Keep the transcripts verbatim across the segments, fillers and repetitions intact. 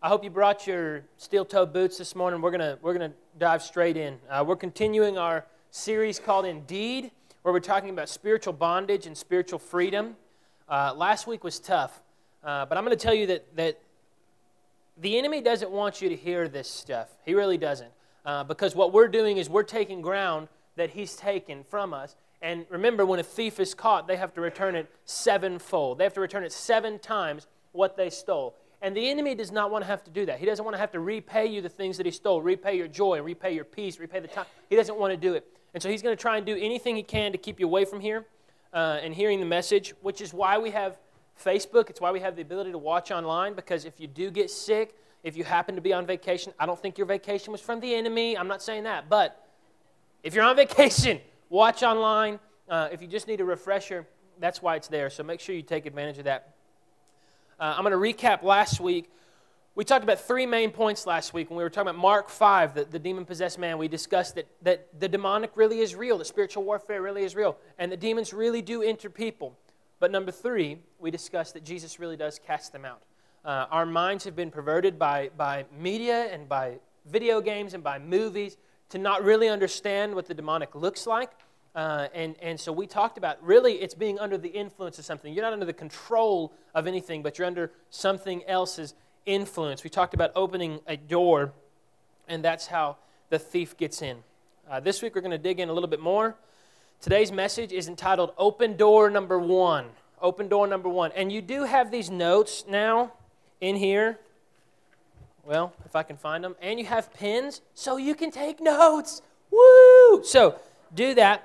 I hope you brought your steel-toed boots this morning. We're gonna we're gonna dive straight in. Uh, we're continuing our series called Indeed, where we're talking about spiritual bondage and spiritual freedom. Uh, last week was tough, uh, but I'm going to tell you that that the enemy doesn't want you to hear this stuff. He really doesn't, uh, because what we're doing is we're taking ground that he's taken from us. And remember, when a thief is caught, they have to return it sevenfold. They have to return it seven times what they stole. And the enemy does not want to have to do that. He doesn't want to have to repay you the things that he stole, repay your joy, repay your peace, repay the time. He doesn't want to do it. And so he's going to try and do anything he can to keep you away from here uh, and hearing the message, which is why we have Facebook. It's why we have the ability to watch online, because if you do get sick, if you happen to be on vacation, I don't think your vacation was from the enemy. I'm not saying that. But if you're on vacation, watch online. Uh, if you just need a refresher, that's why it's there. So make sure you take advantage of that. Uh, I'm going to recap last week. We talked about three main points last week when we were talking about Mark five, the, the demon-possessed man. We discussed that, that the demonic really is real, the spiritual warfare really is real, and the demons really do enter people. But number three, we discussed that Jesus really does cast them out. Uh, our minds have been perverted by, by media and by video games and by movies to not really understand what the demonic looks like. Uh, and, and so we talked about, really, it's being under the influence of something. You're not under the control of anything, but you're under something else's influence. We talked about opening a door, and that's how the thief gets in. Uh, this week, we're going to dig in a little bit more. Today's message is entitled, Open Door Number One. Open Door Number One. And you do have these notes now in here. Well, if I can find them. And you have pens, so you can take notes. Woo! So, do that.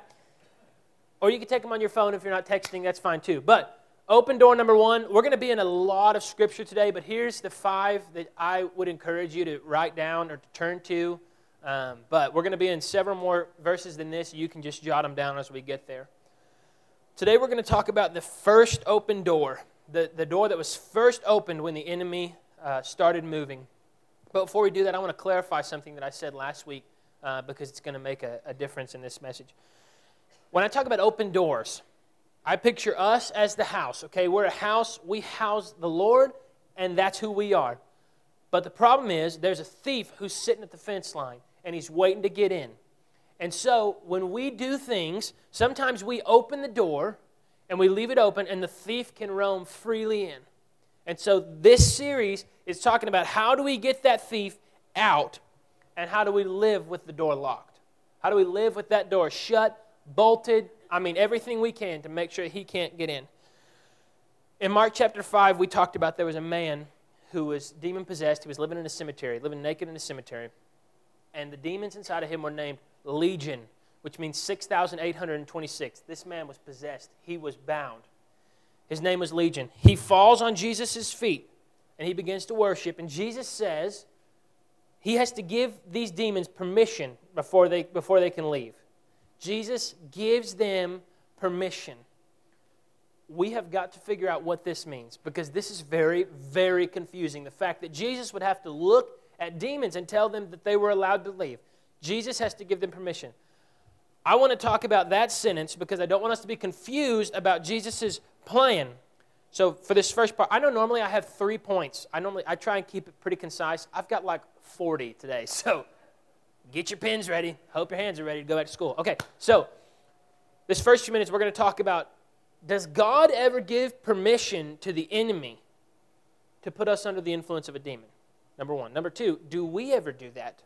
Or you can take them on your phone if you're not texting. That's fine, too. But open door number one, we're going to be in a lot of Scripture today, but here's the five that I would encourage you to write down or to turn to. Um, but we're going to be in several more verses than this. You can just jot them down as we get there. Today we're going to talk about the first open door, the, the door that was first opened when the enemy uh, started moving. But before we do that, I want to clarify something that I said last week uh, because it's going to make a, a difference in this message. When I talk about open doors, I picture us as the house, okay? We're a house, we house the Lord, and that's who we are. But the problem is there's a thief who's sitting at the fence line, and he's waiting to get in. And so when we do things, sometimes we open the door, and we leave it open, and the thief can roam freely in. And so this series is talking about how do we get that thief out, and how do we live with the door locked? How do we live with that door shut? Bolted, I mean, everything we can to make sure he can't get in. In Mark chapter five, we talked about there was a man who was demon-possessed. He was living in a cemetery, living naked in a cemetery. And the demons inside of him were named Legion, which means six thousand eight hundred twenty-six. This man was possessed. He was bound. His name was Legion. He falls on Jesus' feet, and he begins to worship. And Jesus says he has to give these demons permission before they, before they can leave. Jesus gives them permission. We have got to figure out what this means, because this is very, very confusing. The fact that Jesus would have to look at demons and tell them that they were allowed to leave. Jesus has to give them permission. I want to talk about that sentence because I don't want us to be confused about Jesus' plan. So for this first part, I know normally I have three points. I normally I try and keep it pretty concise. I've got like forty today, so get your pens ready. Hope your hands are ready to go back to school. Okay, so this first few minutes we're going to talk about, does God ever give permission to the enemy to put us under the influence of a demon? Number one. Number two, do we ever do that?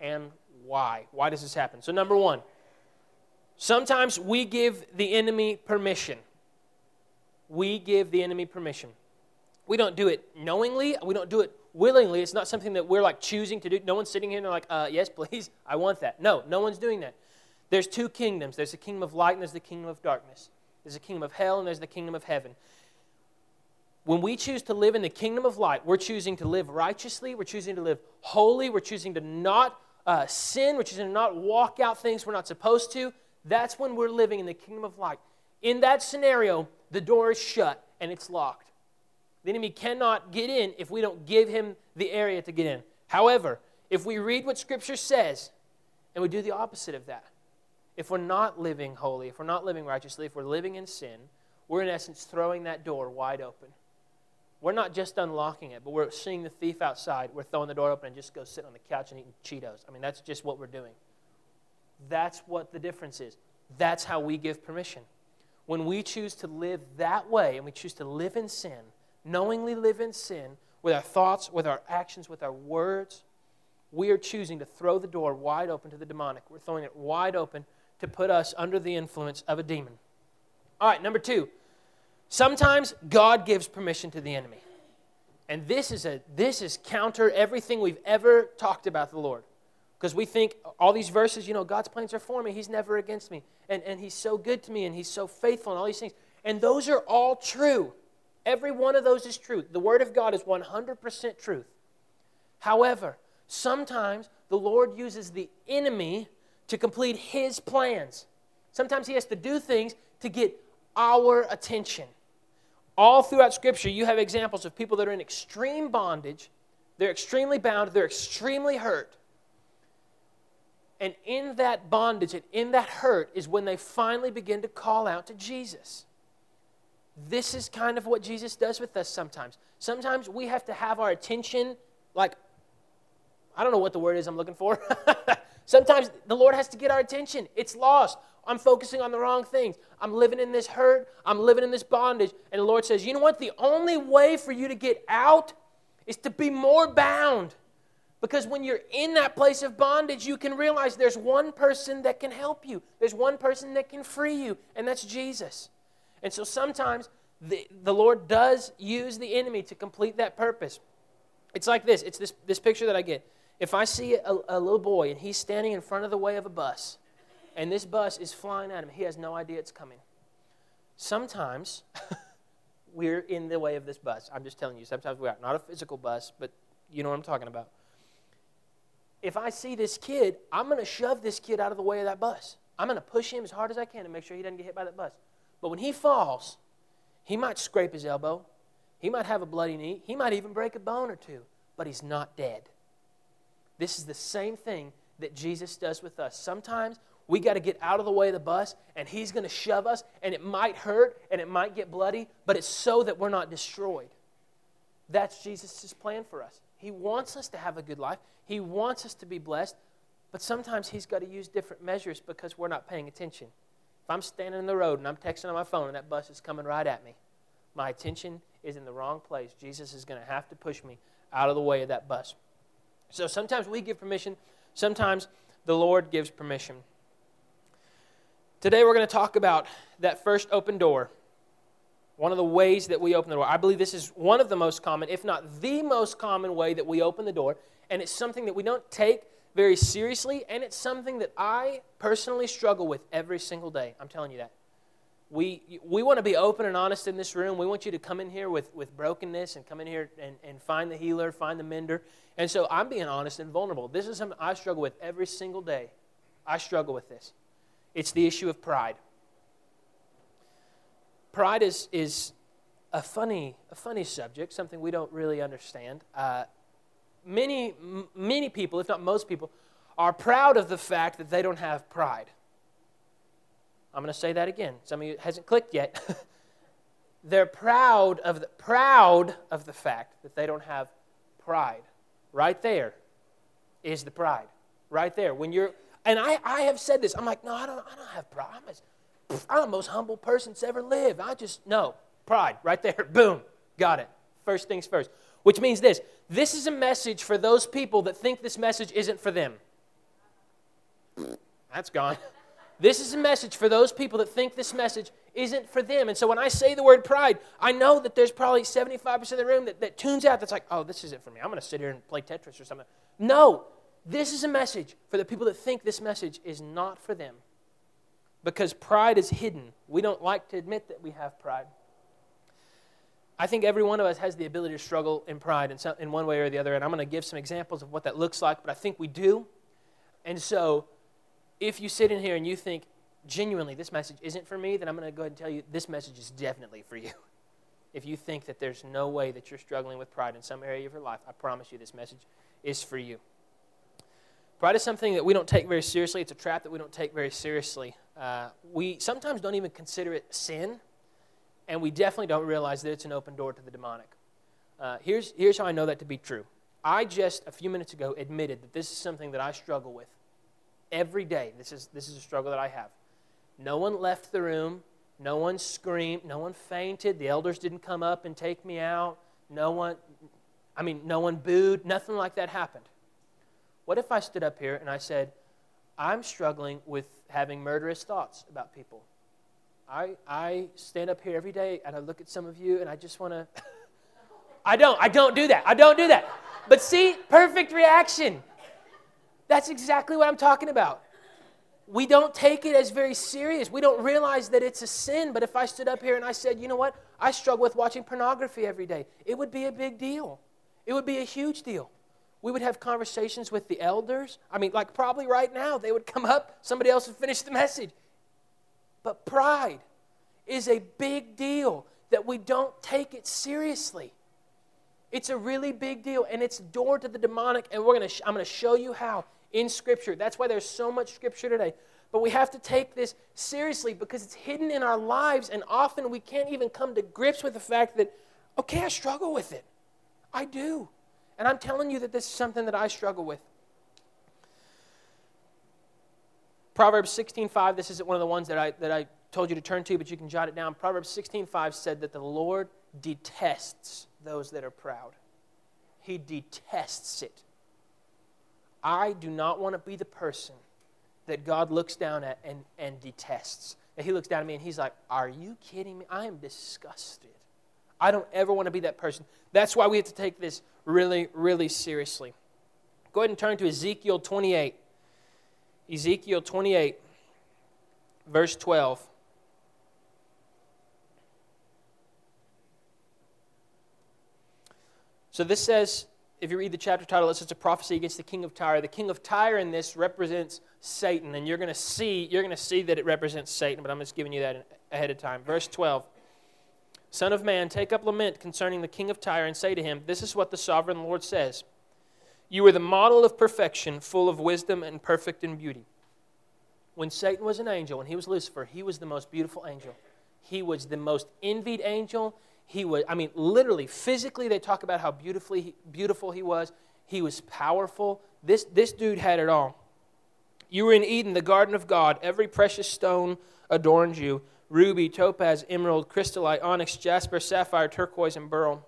And why? Why does this happen? So number one, sometimes we give the enemy permission. We give the enemy permission. We don't do it knowingly. We don't do it willingly. It's not something that we're like choosing to do. No one's sitting here and they're like, uh, yes, please, I want that. No, no one's doing that. There's two kingdoms. There's the kingdom of light and there's the kingdom of darkness. There's the kingdom of hell and there's the kingdom of heaven. When we choose to live in the kingdom of light, we're choosing to live righteously. We're choosing to live holy. We're choosing to not uh, sin. We're choosing to not walk out things we're not supposed to. That's when we're living in the kingdom of light. In that scenario, the door is shut and it's locked. The enemy cannot get in if we don't give him the area to get in. However, if we read what Scripture says and we do the opposite of that, if we're not living holy, if we're not living righteously, if we're living in sin, we're in essence throwing that door wide open. we're not just unlocking it, but we're seeing the thief outside. We're throwing the door open and just go sit on the couch and eating Cheetos. I mean, that's just what we're doing. That's what the difference is. That's how we give permission. When we choose to live that way and we choose to live in sin, knowingly live in sin, with our thoughts, with our actions, with our words, we are choosing to throw the door wide open to the demonic. We're throwing it wide open to put us under the influence of a demon. All right, number two. Sometimes God gives permission to the enemy. And this is a this is counter everything we've ever talked about the Lord. Because we think all these verses, you know, God's plans are for me. He's never against me. And, and He's so good to me. And He's so faithful and all these things. And those are all true. Every one of those is true. The Word of God is one hundred percent truth. However, sometimes the Lord uses the enemy to complete His plans. Sometimes He has to do things to get our attention. All throughout Scripture, you have examples of people that are in extreme bondage. They're extremely bound. They're extremely hurt. And in that bondage and in that hurt is when they finally begin to call out to Jesus. This is kind of what Jesus does with us sometimes. Sometimes we have to have our attention, like, I don't know what the word is I'm looking for. Sometimes the Lord has to get our attention. It's lost. I'm focusing on the wrong things. I'm living in this hurt. I'm living in this bondage. And the Lord says, you know what? The only way for you to get out is to be more bound. Because when you're in that place of bondage, you can realize there's one person that can help you. There's one person that can free you, and that's Jesus. And so sometimes the, the Lord does use the enemy to complete that purpose. It's like this. It's this, this picture that I get. If I see a, a little boy, and he's standing in front of the way of a bus, and this bus is flying at him. He has no idea it's coming. Sometimes we're in the way of this bus. I'm just telling you, sometimes we are. Not a physical bus, but you know what I'm talking about. If I see this kid, I'm going to shove this kid out of the way of that bus. I'm going to push him as hard as I can to make sure he doesn't get hit by that bus. But when he falls, he might scrape his elbow. He might have a bloody knee. He might even break a bone or two, but he's not dead. This is the same thing that Jesus does with us. Sometimes we got to get out of the way of the bus, and he's going to shove us, and it might hurt, and it might get bloody, but it's so that we're not destroyed. That's Jesus' plan for us. He wants us to have a good life. He wants us to be blessed, but sometimes he's got to use different measures because we're not paying attention. If I'm standing in the road and I'm texting on my phone and that bus is coming right at me, my attention is in the wrong place. Jesus is going to have to push me out of the way of that bus. So sometimes we give permission. Sometimes the Lord gives permission. Today we're going to talk about that first open door, one of the ways that we open the door. I believe this is one of the most common, if not the most common way that we open the door, and it's something that we don't take very seriously, and it's something that I personally struggle with every single day. I'm telling you that. We we want to be open and honest in this room. We want you to come in here with, with brokenness and come in here and, and find the healer, find the mender. And so I'm being honest and vulnerable. This is something I struggle with every single day. I struggle with this. It's the issue of pride. Pride is is a funny a funny subject, something we don't really understand. Uh, many many people, if not most people, are proud of the fact that they don't have pride. I'm going to say that again. Some of you hasn't clicked yet. They're proud of the proud of the fact that they don't have pride. Right there is the pride. Right there, when you're. And I, I have said this. I'm like, no, I don't I don't have pride. I'm, as, I'm the most humble person that's ever lived. I just, no, pride right there. Boom, got it. First things first. Which means this. This is a message for those people that think this message isn't for them. That's gone. This is a message for those people that think this message isn't for them. And so when I say the word pride, I know that there's probably seventy-five percent of the room that, that tunes out that's like, oh, this isn't for me. I'm going to sit here and play Tetris or something. No. This is a message for the people that think this message is not for them, because pride is hidden. We don't like to admit that we have pride. I think every one of us has the ability to struggle in pride in, some, in one way or the other, and I'm going to give some examples of what that looks like, but I think we do. And so if you sit in here and you think, genuinely, this message isn't for me, then I'm going to go ahead and tell you this message is definitely for you. If you think that there's no way that you're struggling with pride in some area of your life, I promise you this message is for you. Pride is something that we don't take very seriously. It's a trap that we don't take very seriously. Uh, we sometimes don't even consider it sin, and we definitely don't realize that it's an open door to the demonic. Uh, here's, here's how I know that to be true. I just, a few minutes ago, admitted that this is something that I struggle with. Every day, this is, this is a struggle that I have. No one left the room. No one screamed. No one fainted. The elders didn't come up and take me out. No one, I mean, no one booed. Nothing like that happened. What if I stood up here and I said, I'm struggling with having murderous thoughts about people. I I stand up here every day and I look at some of you and I just want to... I don't. I don't do that. I don't do that. But see, perfect reaction. That's exactly what I'm talking about. We don't take it as very serious. We don't realize that it's a sin. But if I stood up here and I said, you know what? I struggle with watching pornography every day. It would be a big deal. It would be a huge deal. We would have conversations with the elders. I mean, like probably right now, they would come up, somebody else would finish the message. But pride is a big deal that we don't take it seriously. It's a really big deal, and it's door to the demonic, and we're gonna sh- I'm going to show you how in Scripture. That's why there's so much Scripture today. But we have to take this seriously because it's hidden in our lives, and often we can't even come to grips with the fact that, okay, I struggle with it. I do. And I'm telling you that this is something that I struggle with. Proverbs sixteen five, this isn't one of the ones that I that I told you to turn to, but you can jot it down. Proverbs sixteen five said that the Lord detests those that are proud. He detests it. I do not want to be the person that God looks down at and, and detests. And He looks down at me and He's like, are you kidding me? I am disgusted. I don't ever want to be that person. That's why we have to take this really, really seriously. Go ahead and turn to Ezekiel twenty-eight. Ezekiel twenty-eight, verse twelve. So this says, if you read the chapter title, it says it's a prophecy against the king of Tyre. The king of Tyre in this represents Satan, and you're going to see you're going to see that it represents Satan, but I'm just giving you that ahead of time. Verse twelve. Son of man, take up lament concerning the king of Tyre and say to him, this is what the sovereign Lord says. You were the model of perfection, full of wisdom and perfect in beauty. When Satan was an angel, when he was Lucifer, he was the most beautiful angel. He was the most envied angel. He was, I mean, literally, physically, they talk about how beautifully, beautiful he was. He was powerful. This, this dude had it all. You were in Eden, the garden of God. Every precious stone adorned you. Ruby, topaz, emerald, crystallite, onyx, jasper, sapphire, turquoise, and beryl.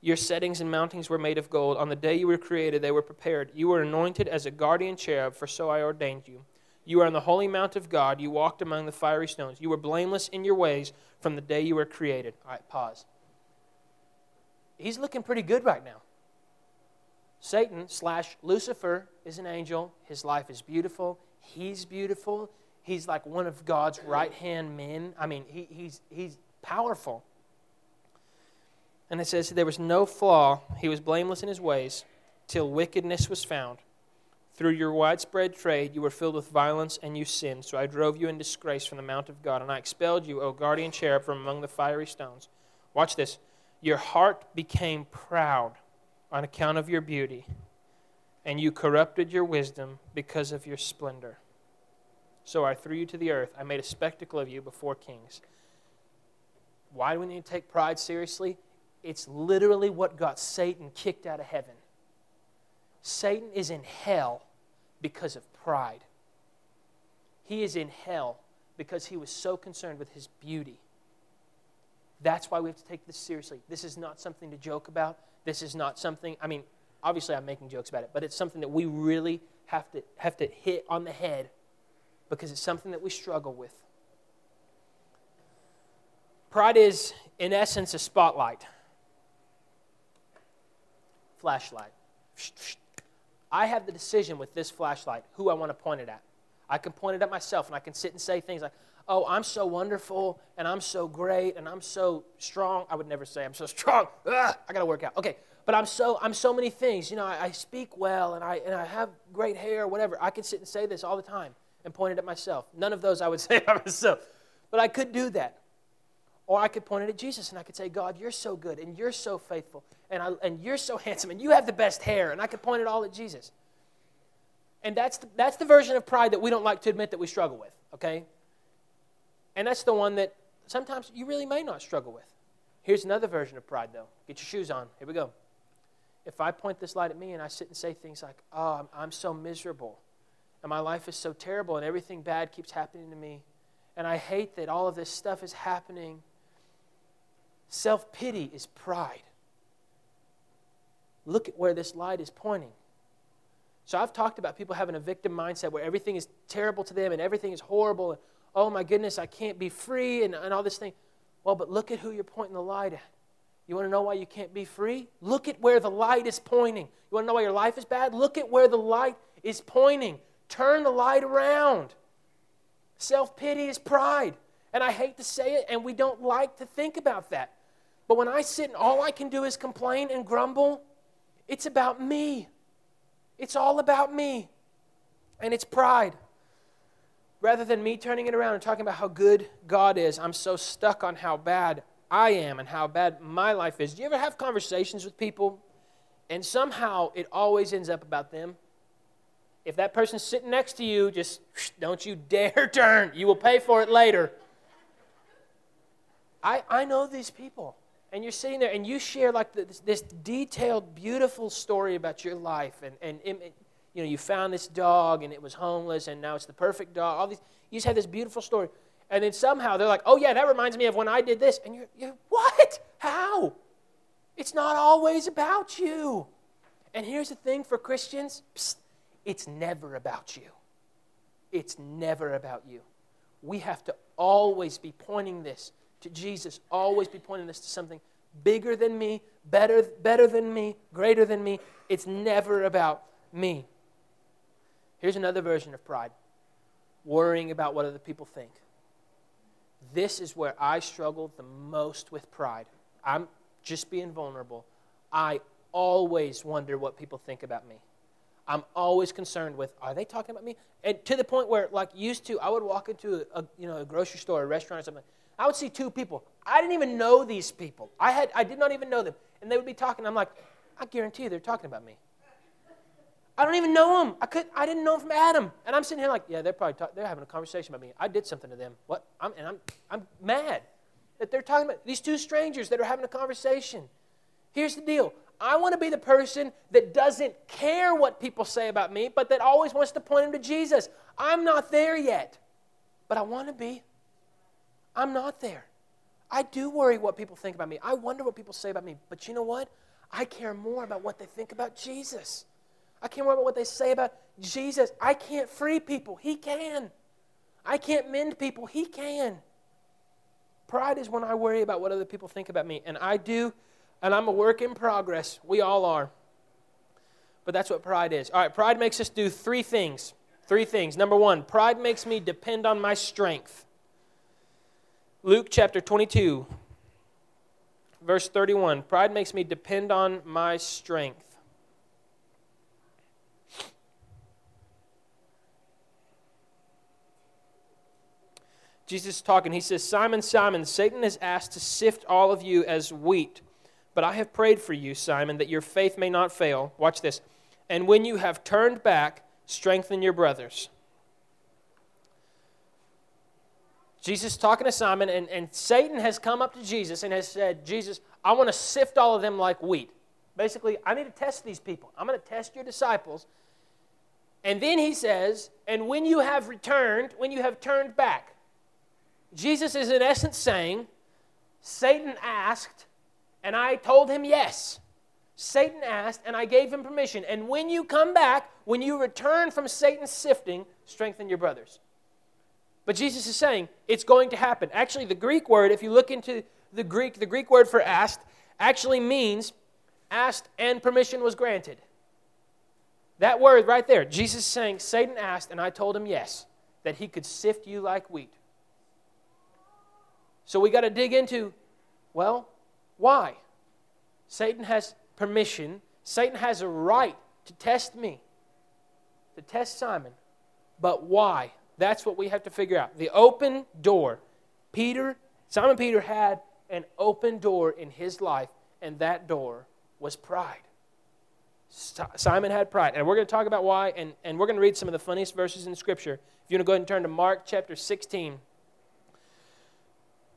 Your settings and mountings were made of gold. On the day you were created, they were prepared. You were anointed as a guardian cherub, for so I ordained you. You are on the holy mount of God. You walked among the fiery stones. You were blameless in your ways from the day you were created. All right, pause. He's looking pretty good right now. Satan slash Lucifer is an angel. His life is beautiful. He's beautiful. He's like one of God's right-hand men. I mean, he, he's he's powerful. And it says there was no flaw. He was blameless in his ways till wickedness was found. Through your widespread trade, you were filled with violence and you sinned. So I drove you in disgrace from the mount of God, and I expelled you, O guardian cherub, from among the fiery stones. Watch this. Your heart became proud on account of your beauty, and you corrupted your wisdom because of your splendor. So I threw you to the earth. I made a spectacle of you before kings. Why do we need to take pride seriously? It's literally what got Satan kicked out of heaven. Satan is in hell because of pride. He is in hell because he was so concerned with his beauty. That's why we have to take this seriously. This is not something to joke about. This is not something, I mean, obviously I'm making jokes about it, but it's something that we really have to have to hit on the head, because it's something that we struggle with. Pride is, in essence, a spotlight. Flashlight. I have the decision with this flashlight, who I want to point it at. I can point it at myself, and I can sit and say things like, oh, I'm so wonderful, and I'm so great, and I'm so strong. I would never say I'm so strong. Ugh, I got to work out. Okay, but I'm so I'm so many things. You know, I, I speak well, and I and I have great hair, whatever. I can sit and say this all the time and pointed at myself. None of those I would say about myself. But I could do that. Or I could point it at Jesus, and I could say, God, you're so good, and you're so faithful, and I, and you're so handsome, and you have the best hair, and I could point it all at Jesus. And that's the, that's the version of pride that we don't like to admit that we struggle with, okay? And that's the one that sometimes you really may not struggle with. Here's another version of pride, though. Get your shoes on. Here we go. If I point this light at me and I sit and say things like, oh, I'm, I'm so miserable, and my life is so terrible, and everything bad keeps happening to me, and I hate that all of this stuff is happening. Self-pity is pride. Look at where this light is pointing. So I've talked about people having a victim mindset where everything is terrible to them and everything is horrible. And, oh, my goodness, I can't be free and, and all this thing. Well, but look at who you're pointing the light at. You want to know why you can't be free? Look at where the light is pointing. You want to know why your life is bad? Look at where the light is pointing. Turn the light around. Self-pity is pride. And I hate to say it, and we don't like to think about that. But when I sit and all I can do is complain and grumble, it's about me. It's all about me. And it's pride. Rather than me turning it around and talking about how good God is, I'm so stuck on how bad I am and how bad my life is. Do you ever have conversations with people and somehow it always ends up about them? If that person's sitting next to you, just don't you dare turn. You will pay for it later. I, I know these people. And you're sitting there and you share like this, this detailed, beautiful story about your life and, and it, you know, you found this dog, and it was homeless, and now it's the perfect dog. All these, you just have this beautiful story. And then somehow they're like, oh, yeah, that reminds me of when I did this. And you're, you're what? How? It's not always about you. And here's the thing for Christians. Psst, it's never about you. It's never about you. We have to always be pointing this to Jesus, always be pointing this to something bigger than me, better, better than me, greater than me. It's never about me. Here's another version of pride, worrying about what other people think. This is where I struggled the most with pride. I'm just being vulnerable. I always wonder what people think about me. I'm always concerned with, are they talking about me? And to the point where, like used to, I would walk into a, a you know a grocery store, a restaurant or something. I would see two people. I didn't even know these people. I had I did not even know them. And they would be talking. I'm like, I guarantee you they're talking about me. I don't even know him. I could. I didn't know him from Adam. And I'm sitting here like, yeah, they're probably talk, they're having a conversation about me. I did something to them. What? I'm and I'm I'm mad that they're talking about these two strangers that are having a conversation. Here's the deal. I want to be the person that doesn't care what people say about me, but that always wants to point them to Jesus. I'm not there yet, but I want to be. I'm not there. I do worry what people think about me. I wonder what people say about me. But you know what? I care more about what they think about Jesus. I can't worry about what they say about Jesus. I can't free people. He can. I can't mend people. He can. Pride is when I worry about what other people think about me. And I do, and I'm a work in progress. We all are. But that's what pride is. All right, pride makes us do three things. Three things. Number one, pride makes me depend on my strength. Luke chapter twenty-two, verse thirty-one. Pride makes me depend on my strength. Jesus is talking. He says, Simon, Simon, Satan has asked to sift all of you as wheat. But I have prayed for you, Simon, that your faith may not fail. Watch this. And when you have turned back, strengthen your brothers. Jesus is talking to Simon, and, and Satan has come up to Jesus and has said, Jesus, I want to sift all of them like wheat. Basically, I need to test these people. I'm going to test your disciples. And then he says, and when you have returned, when you have turned back. Jesus is in essence saying, Satan asked, and I told him yes. Satan asked, and I gave him permission. And when you come back, when you return from Satan's sifting, strengthen your brothers. But Jesus is saying, it's going to happen. Actually, the Greek word, if you look into the Greek, the Greek word for asked actually means asked and permission was granted. That word right there, Jesus is saying, Satan asked, and I told him yes, that he could sift you like wheat. So we got to dig into, well, why? Satan has permission. Satan has a right to test me, to test Simon. But why? That's what we have to figure out. The open door. Peter, Simon Peter had an open door in his life, and that door was pride. Simon had pride. And we're going to talk about why, and, and we're going to read some of the funniest verses in Scripture. If you want to go ahead and turn to Mark chapter sixteen.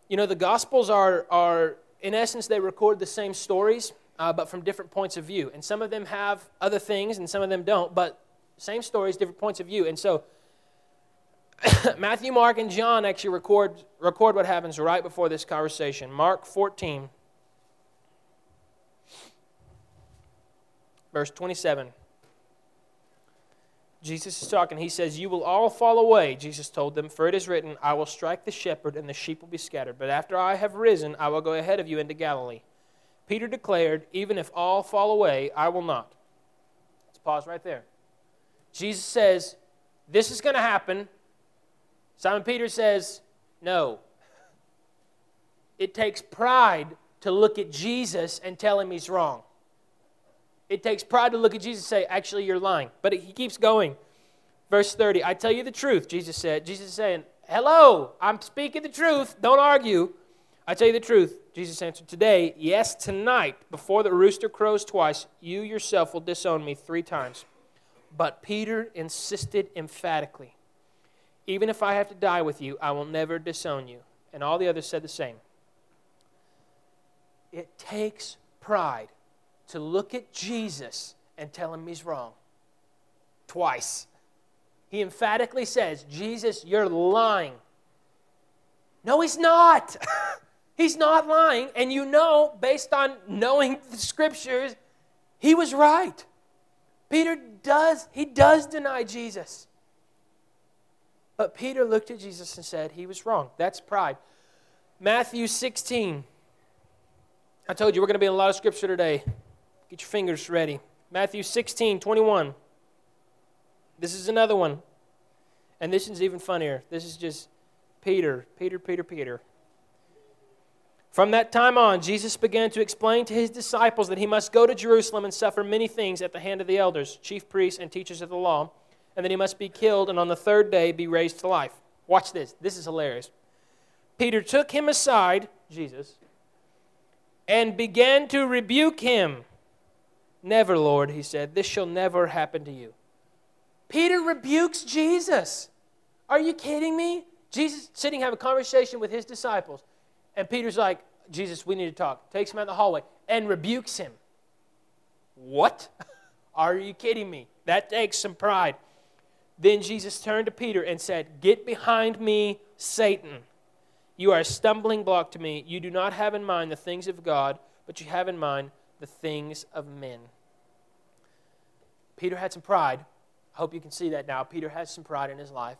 You know, the Gospels are, are in essence, they record the same stories, uh, but from different points of view. And some of them have other things, and some of them don't, but same stories, different points of view. And so Matthew, Mark, and John actually record record what happens right before this conversation. Mark fourteen, verse twenty-seven. Jesus is talking. He says, "You will all fall away," Jesus told them, "for it is written, I will strike the shepherd and the sheep will be scattered. But after I have risen, I will go ahead of you into Galilee." Peter declared, "Even if all fall away, I will not." Let's pause right there. Jesus says, this is going to happen. Simon Peter says, no. It takes pride to look at Jesus and tell him he's wrong. It takes pride to look at Jesus and say, actually, you're lying. But he keeps going. Verse thirty, "I tell you the truth," Jesus said. Jesus is saying, hello, I'm speaking the truth. Don't argue. "I tell you the truth," Jesus answered. "Today, yes, tonight, before the rooster crows twice, you yourself will disown me three times." But Peter insisted emphatically, "Even if I have to die with you, I will never disown you." And all the others said the same. It takes pride to look at Jesus and tell him he's wrong. Twice. He emphatically says, Jesus, you're lying. No, he's not. He's not lying. And you know, based on knowing the scriptures, he was right. Peter does, he does deny Jesus. But Peter looked at Jesus and said he was wrong. That's pride. Matthew sixteen. I told you we're going to be in a lot of scripture today. Get your fingers ready. Matthew sixteen, twenty-one. This is another one. And this is even funnier. This is just Peter, Peter, Peter, Peter. "From that time on, Jesus began to explain to his disciples that he must go to Jerusalem and suffer many things at the hand of the elders, chief priests, and teachers of the law, and that he must be killed and on the third day be raised to life." Watch this. This is hilarious. "Peter took him aside," Jesus, "and began to rebuke him. Never, Lord," he said, "this shall never happen to you." Peter rebukes Jesus. Are you kidding me? Jesus sitting having a conversation with his disciples. And Peter's like, Jesus, we need to talk. Takes him out in the hallway and rebukes him. What? Are you kidding me? That takes some pride. "Then Jesus turned to Peter and said, 'Get behind me, Satan. You are a stumbling block to me. You do not have in mind the things of God, but you have in mind the things of men.'" Peter had some pride. I hope you can see that now. Peter has some pride in his life.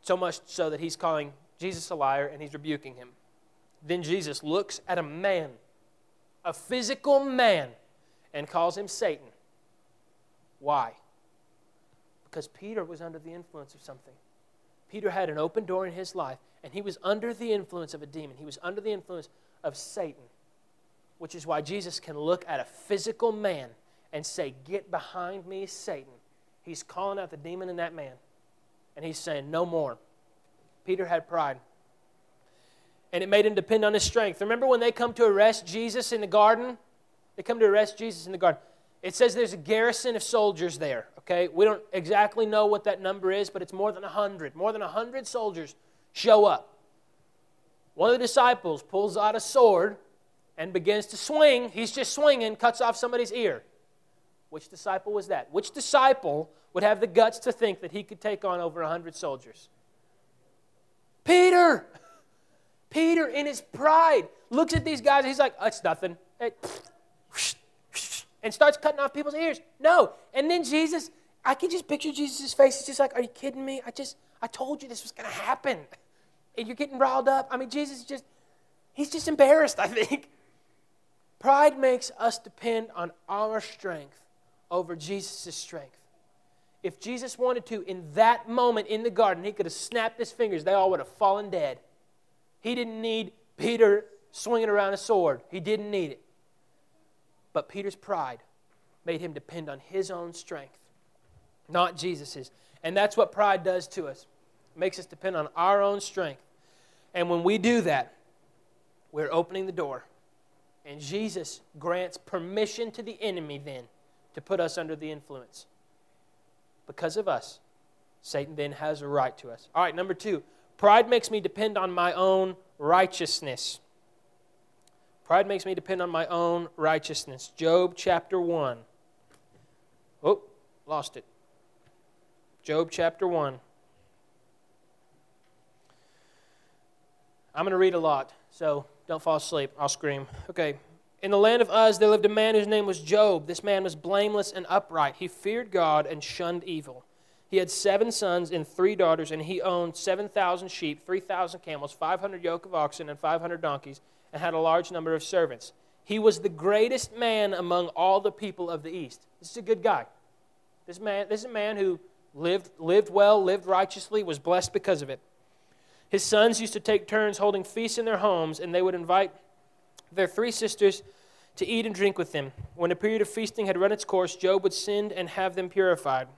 So much so that he's calling Jesus a liar and he's rebuking him. Then Jesus looks at a man, a physical man, and calls him Satan. Why? Because Peter was under the influence of something. Peter had an open door in his life, and he was under the influence of a demon. He was under the influence of Satan, which is why Jesus can look at a physical man and say, "Get behind me, Satan." He's calling out the demon in that man, and he's saying, no more. Peter had pride, and it made him depend on his strength. Remember when they come to arrest Jesus in the garden? They come to arrest Jesus in the garden. It says there's a garrison of soldiers there, okay? We don't exactly know what that number is, but it's more than one hundred. More than one hundred soldiers show up. One of the disciples pulls out a sword and begins to swing. He's just swinging, cuts off somebody's ear. Which disciple was that? Which disciple would have the guts to think that he could take on over one hundred soldiers? Peter! Peter, in his pride, looks at these guys. He's like, oh, it's nothing. It, and starts cutting off people's ears. No. And then Jesus, I can just picture Jesus' face. He's just like, are you kidding me? I just, I told you this was going to happen. And you're getting riled up. I mean, Jesus just, he's just embarrassed, I think. Pride makes us depend on our strength over Jesus' strength. If Jesus wanted to, in that moment in the garden, he could have snapped his fingers. They all would have fallen dead. He didn't need Peter swinging around a sword. He didn't need it. But Peter's pride made him depend on his own strength, not Jesus's. And that's what pride does to us. It makes us depend on our own strength. And when we do that, we're opening the door. And Jesus grants permission to the enemy then to put us under the influence. Because of us, Satan then has a right to us. All right, number two, pride makes me depend on my own righteousness. Pride makes me depend on my own righteousness. Job chapter one. Oh, lost it. Job chapter one. I'm going to read a lot, so don't fall asleep. I'll scream. Okay. In the land of Uz, there lived a man whose name was Job. This man was blameless and upright. He feared God and shunned evil. He had seven sons and three daughters, and he owned seven thousand sheep, three thousand camels, five hundred yoke of oxen, and five hundred donkeys, and had a large number of servants. He was the greatest man among all the people of the east. This is a good guy. This man, this is a man who lived, lived well, lived righteously, was blessed because of it. His sons used to take turns holding feasts in their homes, and they would invite their three sisters to eat and drink with them. When a period of feasting had run its course, Job would send and have them purified.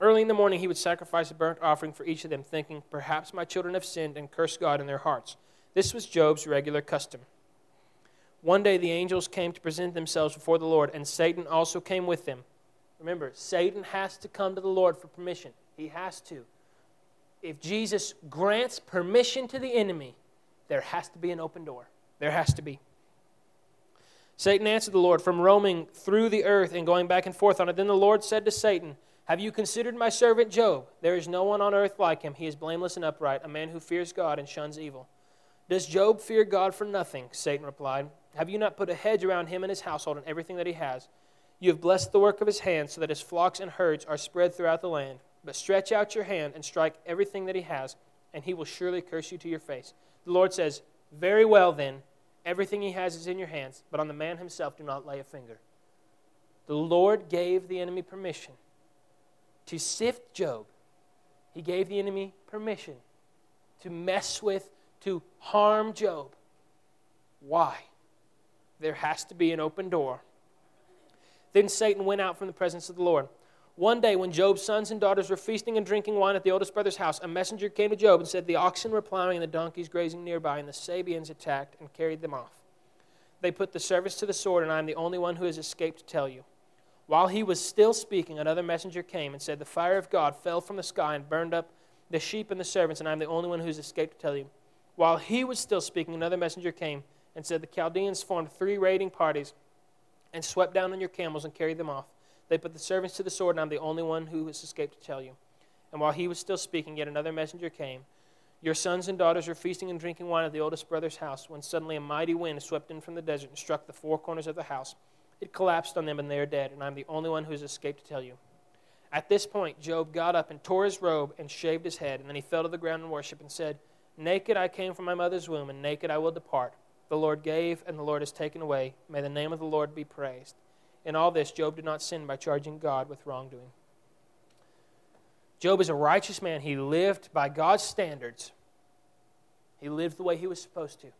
Early in the morning, he would sacrifice a burnt offering for each of them, thinking, "Perhaps my children have sinned and cursed God in their hearts." This was Job's regular custom. One day, the angels came to present themselves before the Lord, and Satan also came with them. Remember, Satan has to come to the Lord for permission. He has to. If Jesus grants permission to the enemy, there has to be an open door. There has to be. Satan answered the Lord, "From roaming through the earth and going back and forth on it." Then the Lord said to Satan, "Have you considered my servant Job? There is no one on earth like him. He is blameless and upright, a man who fears God and shuns evil." "Does Job fear God for nothing?" Satan replied. "Have you not put a hedge around him and his household and everything that he has? You have blessed the work of his hands so that his flocks and herds are spread throughout the land. But stretch out your hand and strike everything that he has, and he will surely curse you to your face." The Lord says, "Very well then, everything he has is in your hands, but on the man himself do not lay a finger." The Lord gave the enemy permission to sift Job. He gave the enemy permission to mess with, to harm Job. Why? There has to be an open door. Then Satan went out from the presence of the Lord. One day when Job's sons and daughters were feasting and drinking wine at the oldest brother's house, a messenger came to Job and said, "The oxen were plowing and the donkeys grazing nearby, and the Sabaeans attacked and carried them off. They put the servants to the sword, and I am the only one who has escaped to tell you." While he was still speaking, another messenger came and said, "The fire of God fell from the sky and burned up the sheep and the servants, and I am the only one who has escaped to tell you." While he was still speaking, another messenger came and said, "The Chaldeans formed three raiding parties and swept down on your camels and carried them off. They put the servants to the sword, and I'm the only one who has escaped to tell you." And while he was still speaking, yet another messenger came. "Your sons and daughters were feasting and drinking wine at the oldest brother's house, when suddenly a mighty wind swept in from the desert and struck the four corners of the house. It collapsed on them, and they are dead, and I'm the only one who has escaped to tell you." At this point, Job got up and tore his robe and shaved his head, and then he fell to the ground in worship and said, "Naked I came from my mother's womb, and naked I will depart. The Lord gave, and the Lord has taken away. May the name of the Lord be praised." In all this, Job did not sin by charging God with wrongdoing. Job is a righteous man. He lived by God's standards. He lived the way he was supposed to.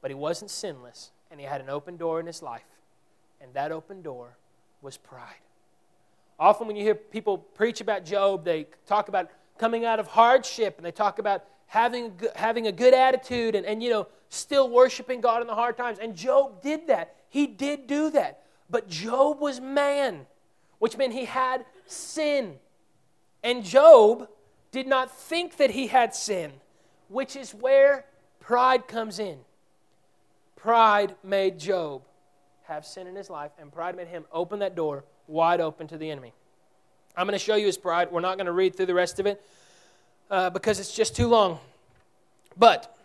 But he wasn't sinless, and he had an open door in his life. And that open door was pride. Often when you hear people preach about Job, they talk about coming out of hardship, and they talk about having, having a good attitude and, and, you know, still worshiping God in the hard times. And Job did that. He did do that. But Job was man, which meant he had sin. And Job did not think that he had sin, which is where pride comes in. Pride made Job have sin in his life, and pride made him open that door wide open to the enemy. I'm going to show you his pride. We're not going to read through the rest of it uh, because it's just too long. But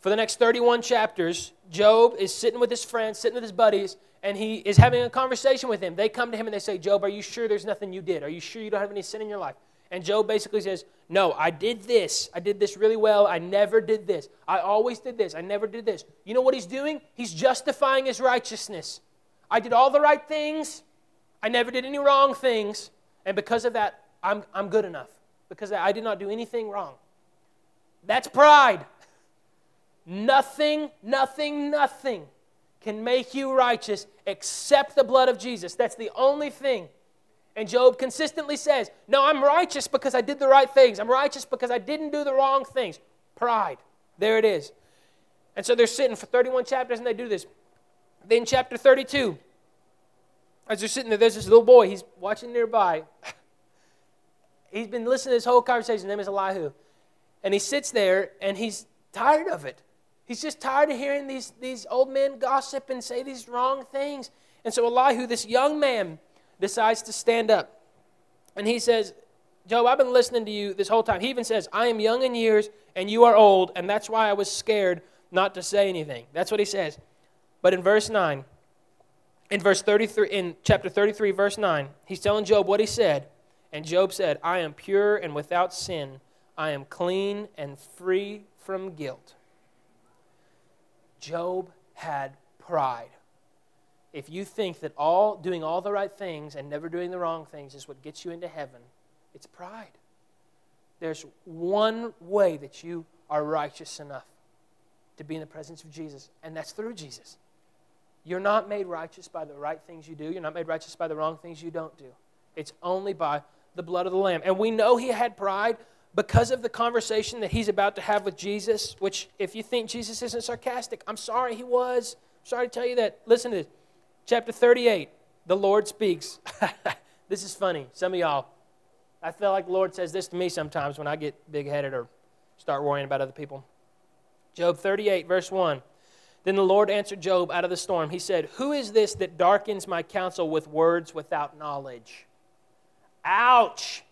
for the next thirty-one chapters, Job is sitting with his friends, sitting with his buddies, and he is having a conversation with him. They come to him and they say, "Job, are you sure there's nothing you did? Are you sure you don't have any sin in your life?" And Job basically says, "No, I did this. I did this really well. I never did this. I always did this. I never did this." You know what he's doing? He's justifying his righteousness. I did all the right things. I never did any wrong things. And because of that, I'm, I'm good enough. Because I did not do anything wrong. That's pride. Nothing, nothing, nothing can make you righteous except the blood of Jesus. That's the only thing. And Job consistently says, "No, I'm righteous because I did the right things. I'm righteous because I didn't do the wrong things." Pride. There it is. And so they're sitting for thirty-one chapters and they do this. Then chapter thirty-two, as they're sitting there, there's this little boy. He's watching nearby. He's been listening to this whole conversation. His name is Elihu. And he sits there and he's tired of it. He's just tired of hearing these, these old men gossip and say these wrong things. And so Elihu, this young man, decides to stand up. And he says, Job, I've been listening to you this whole time. He even says, I am young in years and you are old, and that's why I was scared not to say anything. That's what he says. But in verse nine, in verse thirty-three, in chapter thirty-three, verse nine, he's telling Job what he said. And Job said, I am pure and without sin. I am clean and free from guilt. Job had pride. If you think that all doing all the right things and never doing the wrong things is what gets you into heaven, it's pride. There's one way that you are righteous enough to be in the presence of Jesus, and that's through Jesus. You're not made righteous by the right things you do. You're not made righteous by the wrong things you don't do. It's only by the blood of the Lamb. And we know he had pride because of the conversation that he's about to have with Jesus, which if you think Jesus isn't sarcastic, I'm sorry he was. I'm sorry to tell you that. Listen to this. Chapter thirty-eight, the Lord speaks. This is funny. Some of y'all, I feel like the Lord says this to me sometimes when I get big-headed or start worrying about other people. Job thirty-eight, verse one. Then the Lord answered Job out of the storm. He said, who is this that darkens my counsel with words without knowledge? Ouch!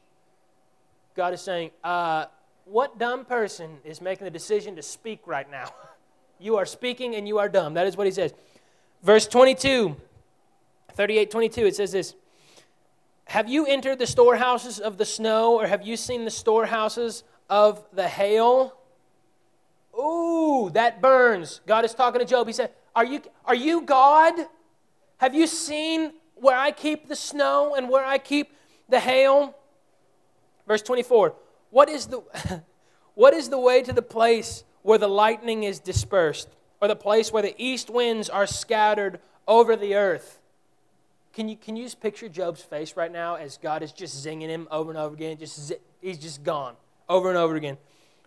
God is saying, uh, what dumb person is making the decision to speak right now? You are speaking and you are dumb. That is what he says. Verse twenty-two, thirty-eight twenty-two, it says this. Have you entered the storehouses of the snow, or have you seen the storehouses of the hail? Ooh, that burns. God is talking to Job. He said, Are you are you God? Have you seen where I keep the snow and where I keep the hail? Verse twenty-four. What is the what is the way to the place where the lightning is dispersed, or the place where the east winds are scattered over the earth? Can you can you just picture Job's face right now as God is just zinging him over and over again? Just he's just gone over and over again.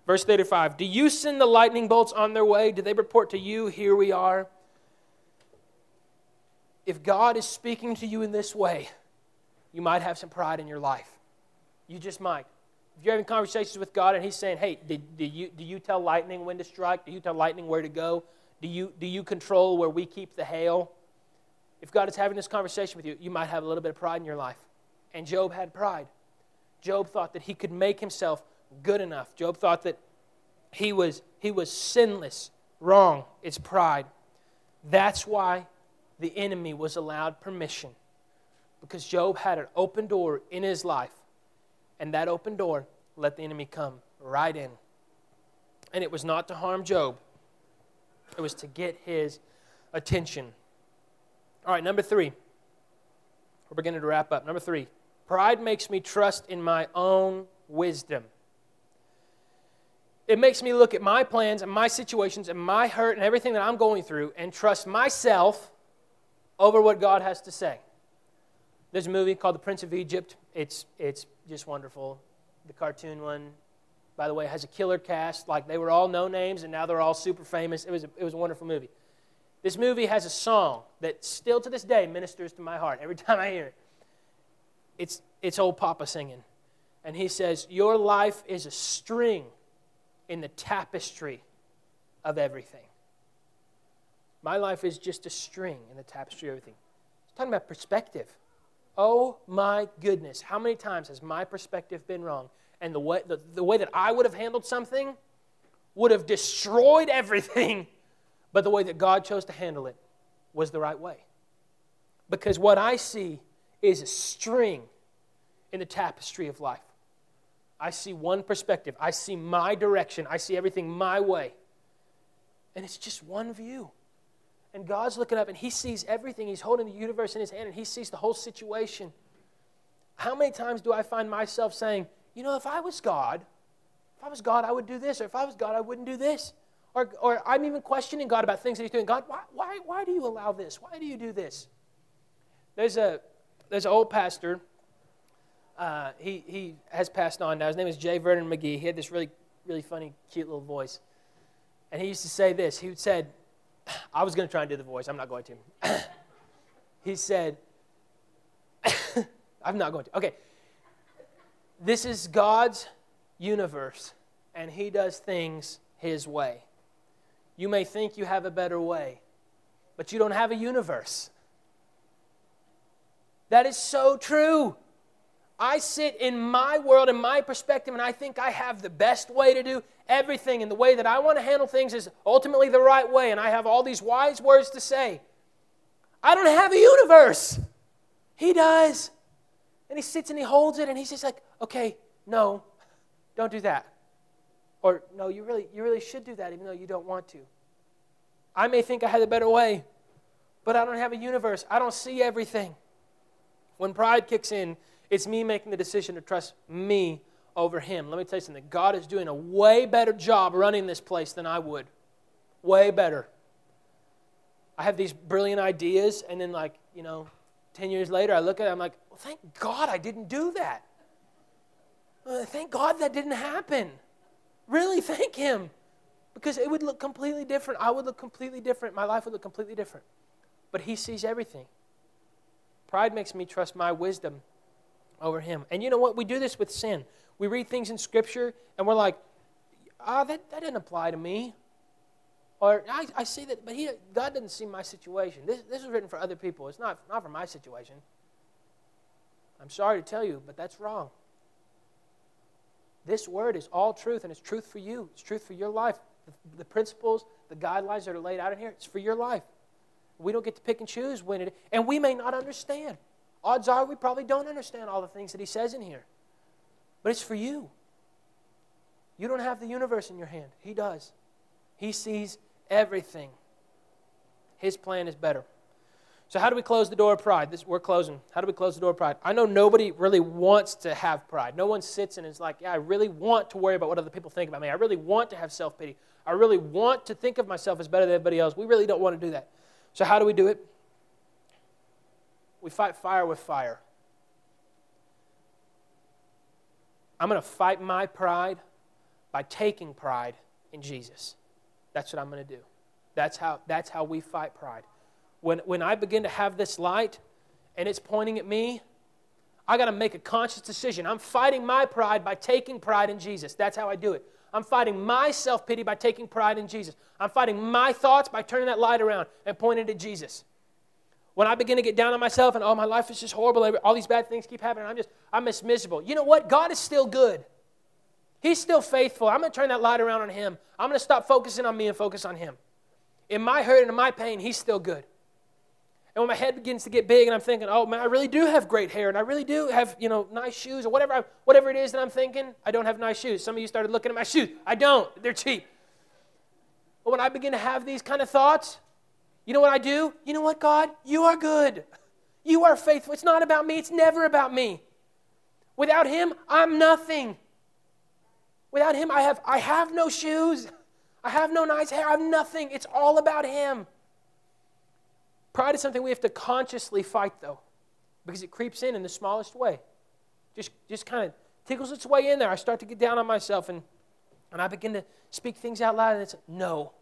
Verse thirty-five, do you send the lightning bolts on their way? Do they report to you, here we are? If God is speaking to you in this way, you might have some pride in your life. You just might. If you're having conversations with God and he's saying, hey, do, do, you, do you tell lightning when to strike? Do you tell lightning where to go? Do you, do you control where we keep the hail? If God is having this conversation with you, you might have a little bit of pride in your life. And Job had pride. Job thought that he could make himself good enough. Job thought that he was he was sinless. Wrong. It's pride. That's why the enemy was allowed permission, because Job had an open door in his life, and that open door let the enemy come right in. And it was not to harm Job. It was to get his attention. All right, number three. We're beginning to wrap up. Number three. Pride makes me trust in my own wisdom. It makes me look at my plans and my situations and my hurt and everything that I'm going through and trust myself over what God has to say. There's a movie called The Prince of Egypt. It's it's just wonderful. The cartoon one, by the way, has a killer cast. Like, they were all no names and now they're all super famous. It was a, it was a wonderful movie. This movie has a song that still to this day ministers to my heart every time I hear it. It's it's old Papa singing. And he says, your life is a string in the tapestry of everything. My life is just a string in the tapestry of everything. It's talking about perspective. Oh my goodness, how many times has my perspective been wrong? And the way the, the way that I would have handled something would have destroyed everything, but the way that God chose to handle it was the right way. Because what I see is a string in the tapestry of life. I see one perspective. I see my direction. I see everything my way. And it's just one view. And God's looking up and he sees everything. He's holding the universe in his hand and he sees the whole situation. How many times do I find myself saying, you know, if I was God, if I was God, I would do this. Or if I was God, I wouldn't do this. Or, or I'm even questioning God about things that he's doing. God, why, why, why do you allow this? Why do you do this? There's a, there's an old pastor. Uh, he, he has passed on now. His name is Jay Vernon McGee. He had this really, really funny, cute little voice. And he used to say this. He said, I was going to try and do the voice. I'm not going to. He said, I'm not going to. Okay. This is God's universe, and he does things his way. You may think you have a better way, but you don't have a universe. That is so true. I sit in my world, in my perspective, and I think I have the best way to do everything, and the way that I want to handle things is ultimately the right way, and I have all these wise words to say. I don't have a universe. He does. And he sits and he holds it, and he's just like, okay, no, don't do that. Or, no, you really, you really should do that even though you don't want to. I may think I had a better way, but I don't have a universe. I don't see everything. When pride kicks in, it's me making the decision to trust me over him. Let me tell you something. God is doing a way better job running this place than I would. Way better. I have these brilliant ideas, and then like, you know, ten years later I look at it, I'm like, well, thank God I didn't do that. Uh, thank God that didn't happen. Really thank him. Because it would look completely different. I would look completely different. My life would look completely different. But he sees everything. Pride makes me trust my wisdom over him. And you know what? We do this with sin. We read things in Scripture, and we're like, ah, that, that doesn't apply to me. Or, I, I see that, but he, God doesn't see my situation. This, this is written for other people. It's not, not for my situation. I'm sorry to tell you, but that's wrong. This word is all truth, and it's truth for you. It's truth for your life. The, the principles, the guidelines that are laid out in here, it's for your life. We don't get to pick and choose when it, and we may not understand. Odds are we probably don't understand all the things that he says in here. But it's for you. You don't have the universe in your hand. He does. He sees everything. His plan is better. So how do we close the door of pride? This, we're closing. How do we close the door of pride? I know nobody really wants to have pride. No one sits and is like, yeah, I really want to worry about what other people think about me. I really want to have self-pity. I really want to think of myself as better than everybody else. We really don't want to do that. So how do we do it? We fight fire with fire. I'm going to fight my pride by taking pride in Jesus. That's what I'm going to do. That's how, that's how we fight pride. When, when I begin to have this light and it's pointing at me, I got to make a conscious decision. I'm fighting my pride by taking pride in Jesus. That's how I do it. I'm fighting my self-pity by taking pride in Jesus. I'm fighting my thoughts by turning that light around and pointing to Jesus. When I begin to get down on myself and, oh, my life is just horrible, all these bad things keep happening, I'm just, I'm just miserable. You know what? God is still good. He's still faithful. I'm going to turn that light around on him. I'm going to stop focusing on me and focus on him. In my hurt and in my pain, he's still good. And when my head begins to get big and I'm thinking, oh, man, I really do have great hair and I really do have, you know, nice shoes or whatever, I, whatever it is that I'm thinking, I don't have nice shoes. Some of you started looking at my shoes. I don't. They're cheap. But when I begin to have these kind of thoughts, you know what I do? You know what, God? You are good. You are faithful. It's not about me. It's never about me. Without him, I'm nothing. Without him, I have I have no shoes. I have no nice hair. I have nothing. It's all about him. Pride is something we have to consciously fight, though, because it creeps in in the smallest way. Just just kind of tickles its way in there. I start to get down on myself, and, and I begin to speak things out loud, and it's, no.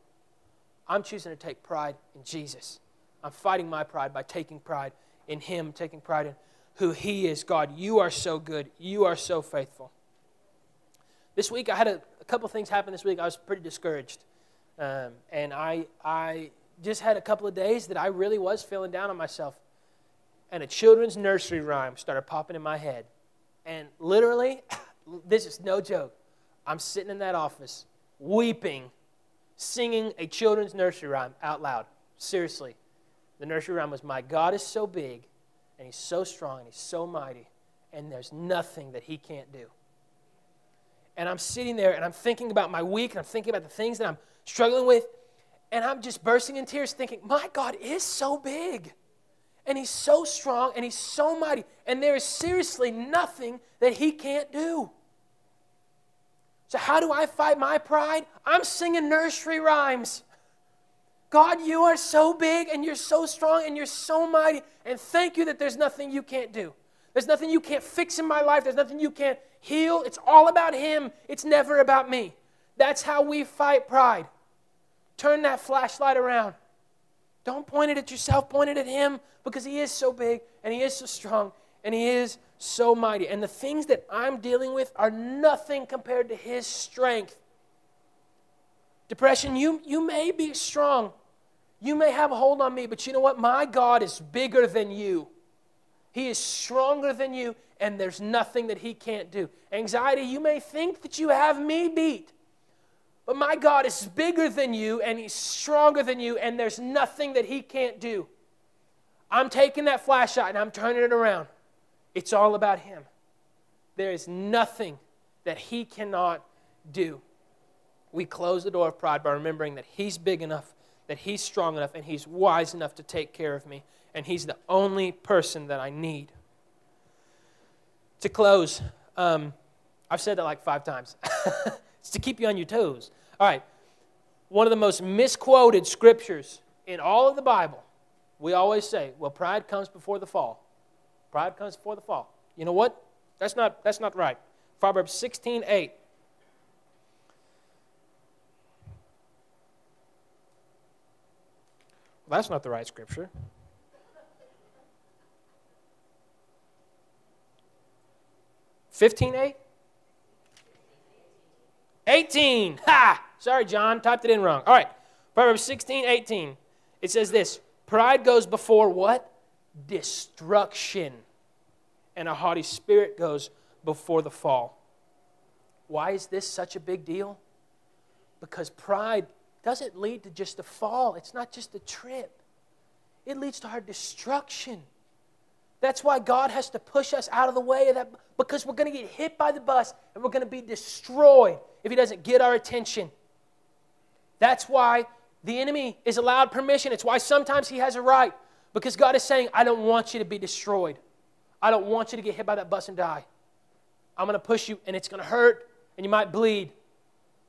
I'm choosing to take pride in Jesus. I'm fighting my pride by taking pride in him, taking pride in who he is. God, you are so good. You are so faithful. This week, I had a, a couple things happen this week. I was pretty discouraged. Um, and I, I just had a couple of days that I really was feeling down on myself. And a children's nursery rhyme started popping in my head. And literally, this is no joke. I'm sitting in that office weeping, singing a children's nursery rhyme out loud. Seriously. The nursery rhyme was, my God is so big, and he's so strong, and he's so mighty, and there's nothing that he can't do. And I'm sitting there, and I'm thinking about my week, and I'm thinking about the things that I'm struggling with, and I'm just bursting in tears thinking, my God is so big, and he's so strong, and he's so mighty, and there is seriously nothing that he can't do. So how do I fight my pride? I'm singing nursery rhymes. God, you are so big, and you're so strong, and you're so mighty, and thank you that there's nothing you can't do. There's nothing you can't fix in my life. There's nothing you can't heal. It's all about him. It's never about me. That's how we fight pride. Turn that flashlight around. Don't point it at yourself. Point it at him, because he is so big, and he is so strong, and he is so mighty. And the things that I'm dealing with are nothing compared to his strength. Depression, you, you may be strong. You may have a hold on me, but you know what? My God is bigger than you. He is stronger than you, and there's nothing that he can't do. Anxiety, you may think that you have me beat, but my God is bigger than you, and he's stronger than you, and there's nothing that he can't do. I'm taking that flashlight, and I'm turning it around. It's all about him. There is nothing that he cannot do. We close the door of pride by remembering that he's big enough, that he's strong enough, and he's wise enough to take care of me. And he's the only person that I need. To close, um, I've said that like five times. It's to keep you on your toes. All right. One of the most misquoted scriptures in all of the Bible, we always say, well, pride comes before the fall. Pride comes before the fall. You know what? That's not, that's not right. Proverbs sixteen eight. Well, that's not the right scripture. fifteen eight? eighteen. Ha! Sorry, John. Typed it in wrong. All right. Proverbs sixteen eighteen. It says this. Pride goes before what? Destruction. And a haughty spirit goes before the fall. Why is this such a big deal? Because pride doesn't lead to just a fall. It's not just a trip. It leads to our destruction. That's why God has to push us out of the way of that, because we're going to get hit by the bus and we're going to be destroyed if he doesn't get our attention. That's why the enemy is allowed permission. It's why sometimes he has a right, because God is saying, I don't want you to be destroyed. I don't want you to get hit by that bus and die. I'm going to push you, and it's going to hurt, and you might bleed,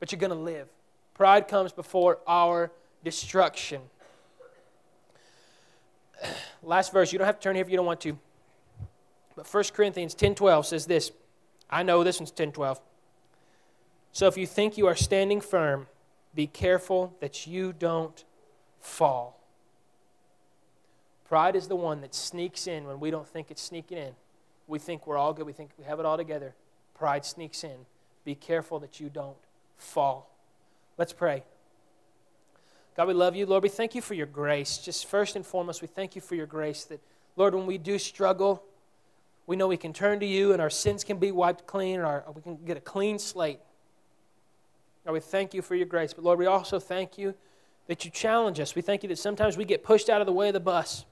but you're going to live. Pride comes before our destruction. Last verse. You don't have to turn here if you don't want to. But First Corinthians ten twelve says this. I know this one's ten twelve. So if you think you are standing firm, be careful that you don't fall. Pride is the one that sneaks in when we don't think it's sneaking in. We think we're all good. We think we have it all together. Pride sneaks in. Be careful that you don't fall. Let's pray. God, we love you. Lord, we thank you for your grace. Just first and foremost, we thank you for your grace that, Lord, when we do struggle, we know we can turn to you and our sins can be wiped clean and our, we can get a clean slate. God, we thank you for your grace. But, Lord, we also thank you that you challenge us. We thank you that sometimes we get pushed out of the way of the bus.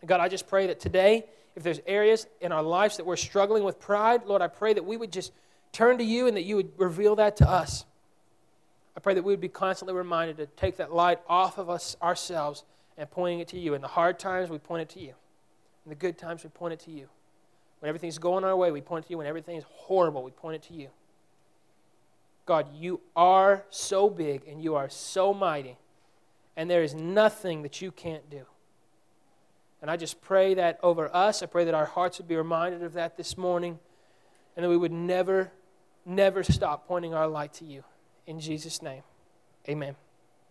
And God, I just pray that today, if there's areas in our lives that we're struggling with pride, Lord, I pray that we would just turn to you and that you would reveal that to us. I pray that we would be constantly reminded to take that light off of us ourselves and pointing it to you. In the hard times, we point it to you. In the good times, we point it to you. When everything's going our way, we point it to you. When everything's horrible, we point it to you. God, you are so big and you are so mighty, and there is nothing that you can't do. And I just pray that over us. I pray that our hearts would be reminded of that this morning, and that we would never, never stop pointing our light to you. In Jesus' name, amen.